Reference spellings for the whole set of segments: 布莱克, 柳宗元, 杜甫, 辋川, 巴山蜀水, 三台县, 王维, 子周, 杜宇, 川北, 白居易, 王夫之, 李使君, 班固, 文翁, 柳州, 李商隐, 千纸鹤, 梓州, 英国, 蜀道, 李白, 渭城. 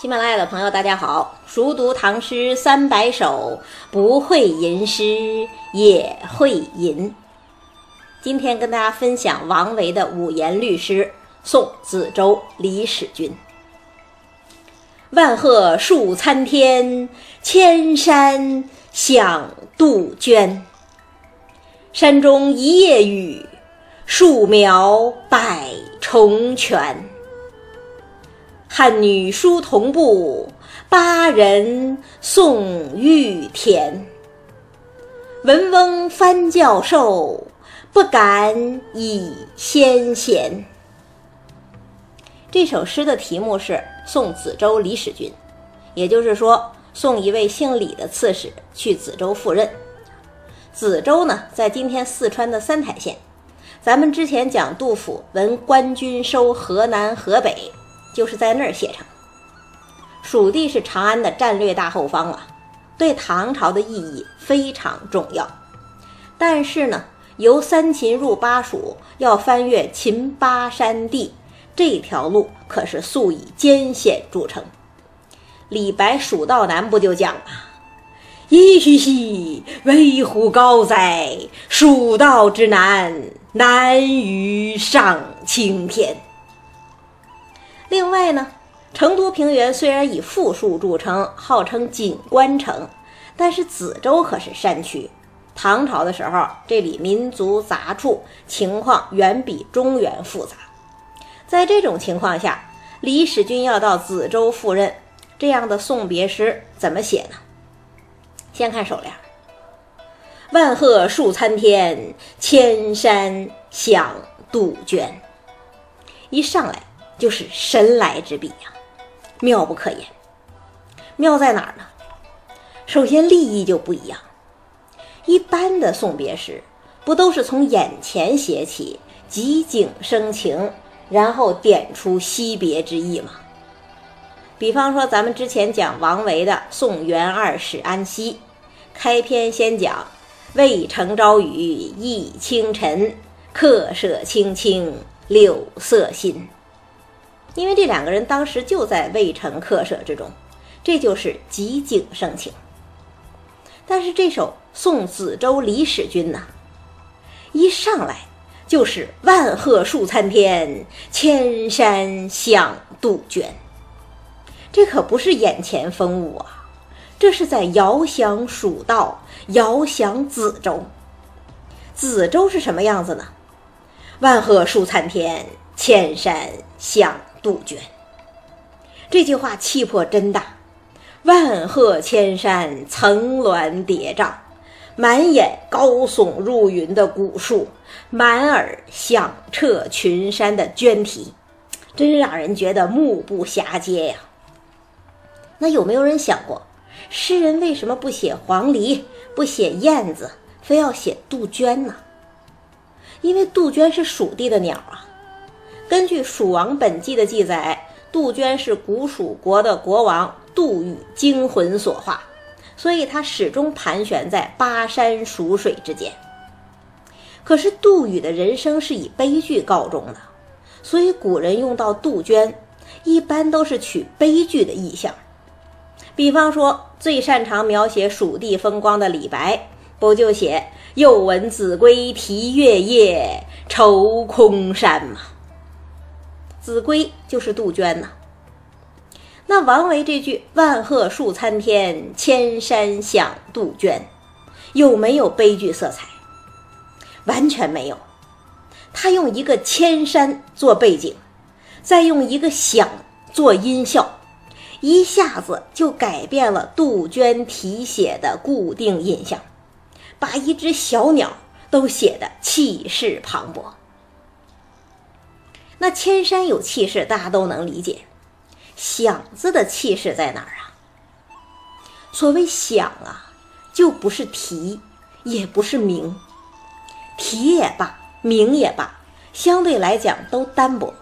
喜马拉雅的朋友，大家好！熟读唐诗300首，不会吟诗也会吟。今天跟大家分享王维的五言律诗《送子周李使君》。万壑树参天，千山响杜鹃。山中一夜雨，树苗百重泉。汉女梳桐步，巴人送玉田。文翁翻教授，不敢以先贤。这首诗的题目是《送子周李使君》，也就是说，送一位姓李的刺史去子周赴任。子周呢，在今天四川的三台县。咱们之前讲杜甫闻官军收河南、河北，就是在那儿写成。蜀地是长安的战略大后方了，对唐朝的意义非常重要。但是呢，由三秦入巴蜀要翻越秦巴山地，这条路可是素以艰险著称。李白蜀道难不就讲吗？噫吁兮，危乎高哉！蜀道之难，难于上青天。另外呢，成都平原虽然以富庶著称，号称锦官城，但是子周可是山区。唐朝的时候，这里民族杂处，情况远比中原复杂。在这种情况下，李使君要到子周赴任，这样的送别诗怎么写呢？先看首联：万壑树参天，千山响杜鹃。一上来就是神来之笔呀，妙不可言。妙在哪儿呢？首先立意就不一样。一般的送别诗不都是从眼前写起，即景生情，然后点出惜别之意吗？比方说咱们之前讲王维的《送元二使安西》，开篇先讲渭城朝雨浥轻尘，客舍青青柳色新。因为这两个人当时就在渭城客舍之中，这就是即景生情。但是这首《送子周李使君》呢，一上来就是万壑树参天，千山响杜鹃。这可不是眼前风物啊，这是在遥想蜀道，遥想子周。子周是什么样子呢？万壑树参天，千山响杜鹃。这句话气魄真大，万壑千山，层峦叠嶂，满眼高耸入云的古树，满耳响彻群山的鹃啼，真让人觉得目不暇接呀。那有没有人想过，诗人为什么不写黄鹂，不写燕子，非要写杜鹃呢？因为杜鹃是蜀地的鸟啊。根据《蜀王本纪》的记载，杜鹃是古蜀国的国王杜宇精魂所化，所以它始终盘旋在巴山蜀水之间。可是杜宇的人生是以悲剧告终的，所以古人用到杜鹃，一般都是取悲剧的意象。比方说，最擅长描写蜀地风光的李白，不就写“又闻子规啼月夜，愁空山”吗？子规就是杜鹃呐。那王维这句“万壑树参天，千山响杜鹃”，有没有悲剧色彩？完全没有。他用一个千山做背景，再用一个响做音效，一下子就改变了杜鹃啼血的固定印象，把一只小鸟都写得气势磅礴。那千山有气势，大家都能理解。响字的气势在哪儿啊？所谓响啊，就不是啼，也不是鸣。啼也罢，鸣也罢，相对来讲都单薄。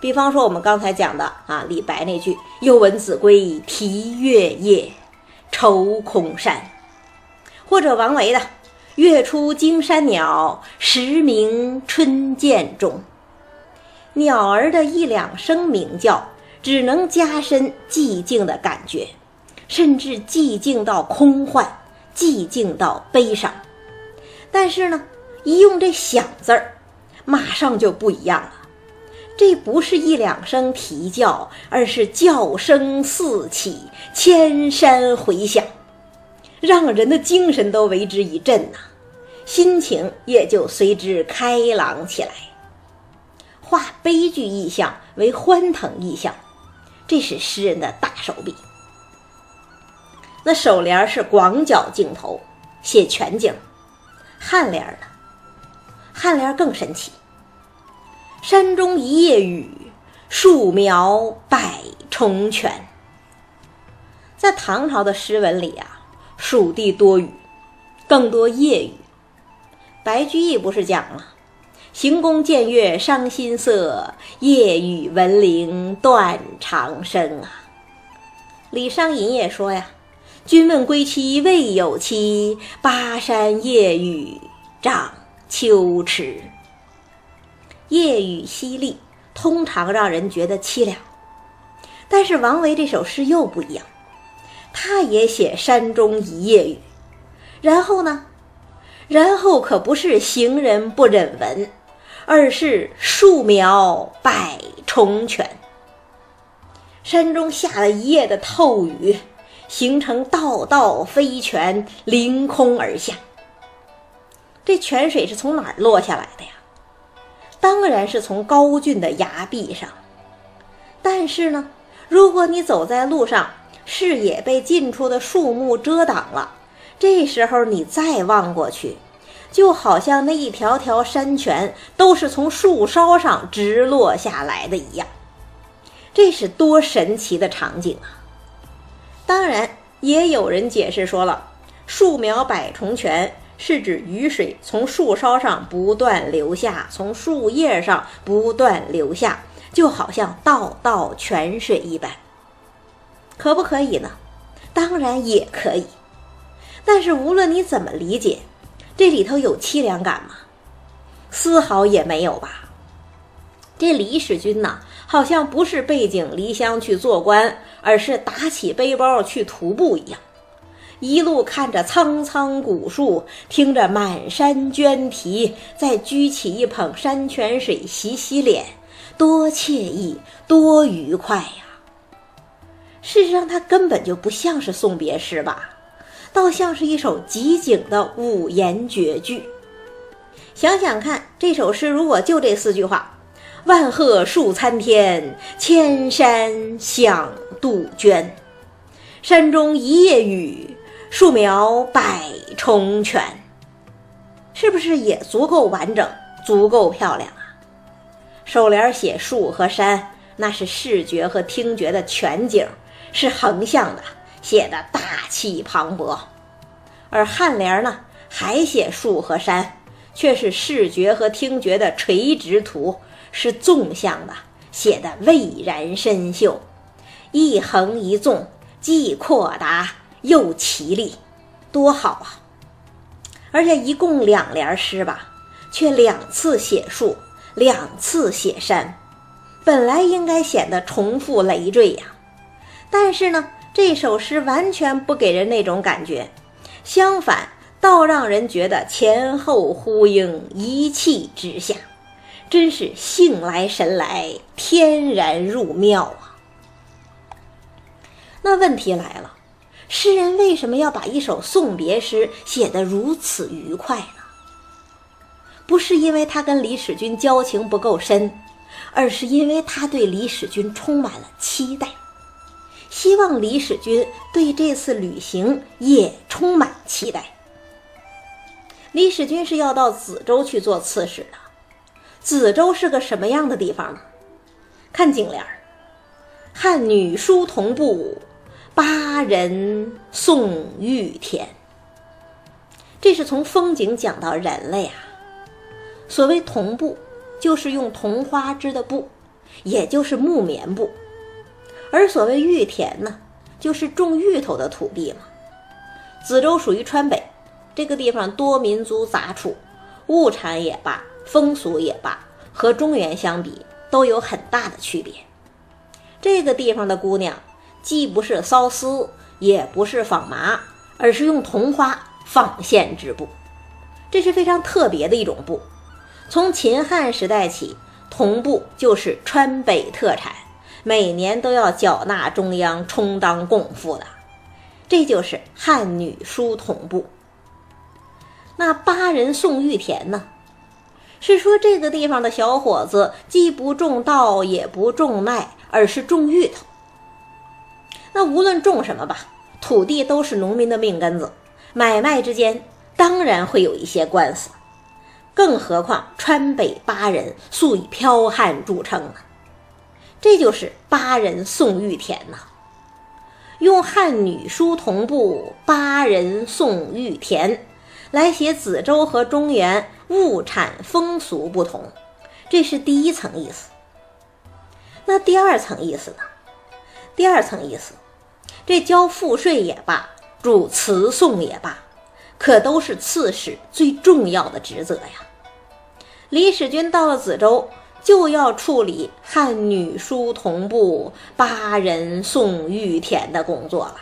比方说我们刚才讲的啊，李白那句“又闻子规啼月夜，愁空山”，或者王维的“月出惊山鸟，时鸣春涧中”。鸟儿的一两声鸣叫，只能加深寂静的感觉，甚至寂静到空幻，寂静到悲伤。但是呢，一用这想字儿，马上就不一样了。这不是一两声啼叫，而是叫声四起，千山回响，让人的精神都为之一振呐，心情也就随之开朗起来。化悲剧意象为欢腾意象，这是诗人的大手笔。那首联是广角镜头，写全景。颔联呢？颔联更神奇。山中一夜雨，树苗百重泉。在唐朝的诗文里啊，蜀地多雨，更多夜雨。白居易不是讲了，行宫见月伤心色，夜雨闻铃断肠声啊。李商隐也说呀，君问归期未有期，巴山夜雨涨秋池。夜雨淅沥通常让人觉得凄凉，但是王维这首诗又不一样，他也写山中一夜雨，然后呢，然后可不是行人不忍闻，而是树苗百重泉。山中下了一夜的透雨，形成道道飞泉，凌空而下。这泉水是从哪儿落下来的呀？当然是从高峻的崖壁上。但是呢，如果你走在路上，视野被近处的树木遮挡了，这时候你再望过去，就好像那一条条山泉都是从树梢上直落下来的一样。这是多神奇的场景啊！当然也有人解释说了，树苗百重泉是指雨水从树梢上不断流下，从树叶上不断流下，就好像道道泉水一般。可不可以呢？当然也可以，但是无论你怎么理解，这里头有凄凉感吗？丝毫也没有吧。这李使君呢，好像不是背井离乡去做官，而是打起背包去徒步一样，一路看着苍苍古树，听着满山鹃啼，再掬起一捧山泉水洗洗脸，多惬意，多愉快呀！事实上它根本就不像是送别诗吧，倒像是一首集景的五言绝句。想想看，这首诗如果就这四句话，万壑树参天，千山响杜鹃，山中一夜雨，树苗百重泉，是不是也足够完整，足够漂亮啊？首联写树和山，那是视觉和听觉的全景，是横向的，写的大气磅礴。而颔联呢，还写树和山，却是视觉和听觉的垂直图，是纵向的，写的蔚然深秀，一横一纵，既阔达又绮丽，多好啊！而且一共两联诗吧，却两次写树，两次写山，本来应该显得重复累赘呀，但是呢，这首诗完全不给人那种感觉，相反，倒让人觉得前后呼应，一气之下。真是兴来神来，天然入妙啊！那问题来了，诗人为什么要把一首送别诗写得如此愉快呢？不是因为他跟李使君交情不够深，而是因为他对李使君充满了期待，希望李使君对这次旅行也充满期待。李使君是要到梓州去做刺史的。梓州是个什么样的地方呢？看景联，汉女书同步，巴人送玉田。这是从风景讲到人类啊。所谓桐布，就是用桐花织的布，也就是木棉布。而所谓玉田呢，就是种芋头的土地嘛。梓州属于川北，这个地方多民族杂处，物产也罢，风俗也罢，和中原相比都有很大的区别。这个地方的姑娘既不是缫丝，也不是纺麻，而是用桐花纺线织布。这是非常特别的一种布。从秦汉时代起，桐布就是川北特产，每年都要缴纳中央充当贡赋的。这就是汉女梳桐布。那巴人宋玉田呢，是说这个地方的小伙子既不种稻也不种麦，而是种芋头。那无论种什么吧，土地都是农民的命根子，买卖之间当然会有一些官司，更何况川北巴人素以剽悍著称呢。这就是巴人宋玉田呢。用汉女梳桐布，巴人宋玉田来写梓州和中原物产风俗不同，这是第一层意思。那第二层意思呢？第二层意思，这交赋税也罢，主词讼也罢，可都是刺史最重要的职责呀。李使君到了梓州，就要处理汉女梳桐布、巴人宋玉田的工作了，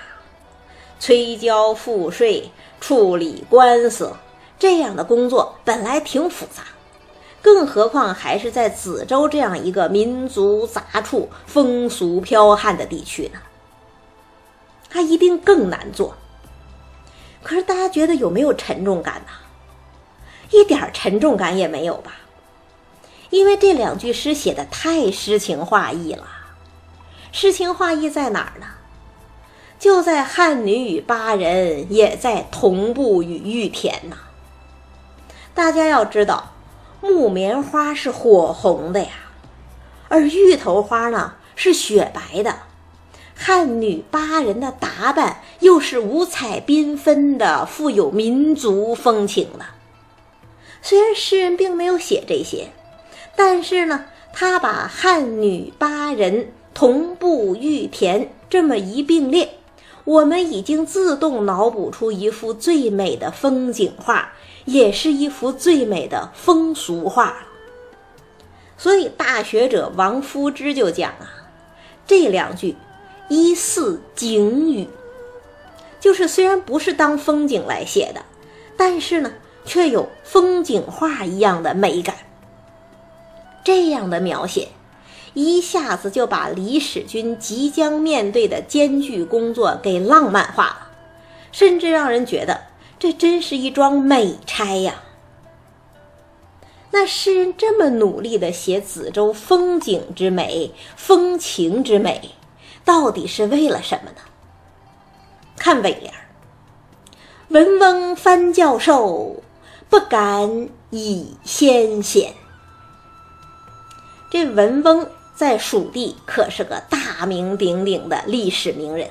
催交赋税、处理官司，这样的工作本来挺复杂，更何况还是在梓州这样一个民族杂处、风俗剽悍的地区呢，它一定更难做。可是大家觉得有没有沉重感呢？一点沉重感也没有吧，因为这两句诗写的太诗情画意了。诗情画意在哪儿呢？就在汉女与巴人，也在桐布与玉田呐。大家要知道，木棉花是火红的呀，而芋头花呢是雪白的。汉女巴人的打扮又是五彩缤纷的，富有民族风情的。虽然诗人并没有写这些，但是呢，他把汉女巴人、桐布玉田这么一并列，我们已经自动脑补出一幅最美的风景画，也是一幅最美的风俗画了。所以大学者王夫之就讲啊，这两句一似景语，就是虽然不是当风景来写的，但是呢却有风景画一样的美感。这样的描写一下子就把李使君即将面对的艰巨工作给浪漫化了，甚至让人觉得这真是一桩美差呀。那诗人这么努力地写梓州风景之美、风情之美，到底是为了什么呢？看尾联，文翁翻教授，不敢以先贤。这文翁在蜀地可是个大名鼎鼎的历史名人，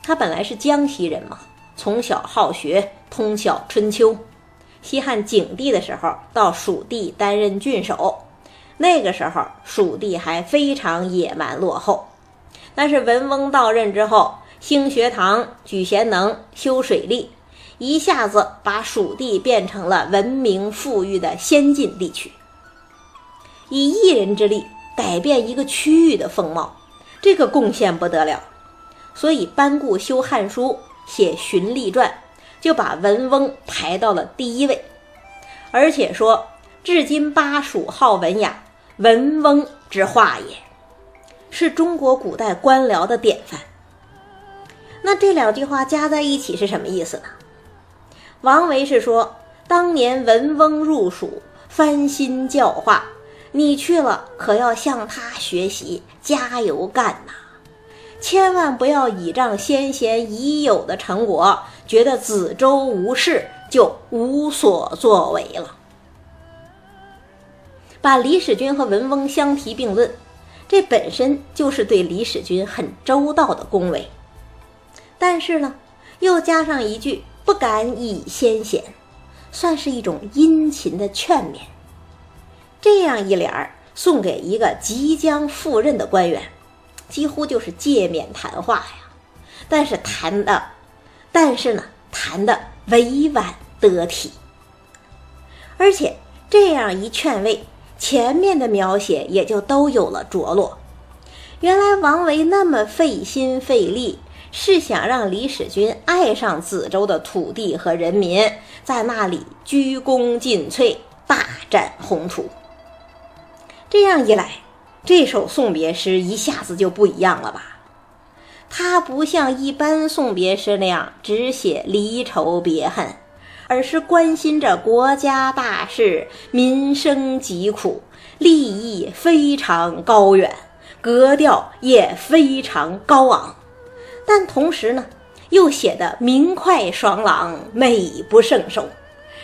他本来是江西人嘛，从小好学，通晓春秋。西汉景帝的时候到蜀地担任郡守，那个时候蜀地还非常野蛮落后，但是文翁到任之后，兴学堂、举贤能、修水利，一下子把蜀地变成了文明富裕的先进地区。以一人之力改变一个区域的风貌，这个贡献不得了。所以班固修《汉书》、写《循吏传》，就把文翁排到了第一位，而且说至今巴蜀好文雅，文翁之化也，是中国古代官僚的典范。那这两句话加在一起是什么意思呢？王维是说，当年文翁入蜀，翻新教化，你去了可要向他学习，加油干呐！千万不要倚仗先贤已有的成果，觉得梓州无事就无所作为了。把李使君和文翁相提并论，这本身就是对李使君很周到的恭维。但是呢，又加上一句不敢以先贤，算是一种殷勤的劝勉。这样一联送给一个即将赴任的官员，几乎就是诫勉谈话呀，但是谈的委婉得体。而且这样一劝慰，前面的描写也就都有了着落。原来王维那么费心费力，是想让李使君爱上梓州的土地和人民，在那里鞠躬尽瘁，大展宏图。这样一来，这首送别诗一下子就不一样了吧？它不像一般送别诗那样只写离愁别恨，而是关心着国家大事、民生疾苦，立意非常高远，格调也非常高昂，但同时呢，又写得明快爽朗，美不胜收，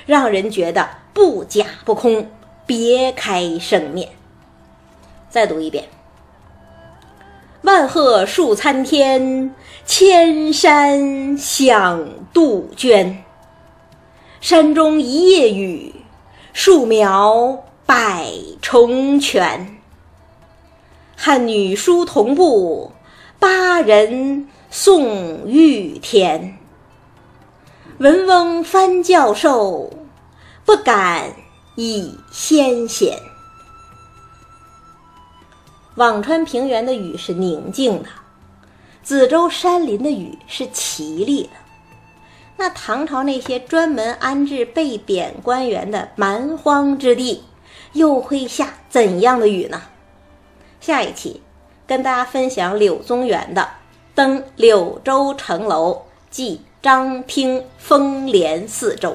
让人觉得不假不空，别开生面。再读一遍：万壑树参天，千山响杜鹃。山中一夜雨，树苗百重泉。汉女梳桐步，巴人送玉田。文翁翻教授，不敢以先贤。辋川平原的雨是宁静的，梓州山林的雨是绮丽的。那唐朝那些专门安置被贬官员的蛮荒之地，又会下怎样的雨呢？下一期跟大家分享柳宗元的《登柳州城楼记张汀风帘四州》。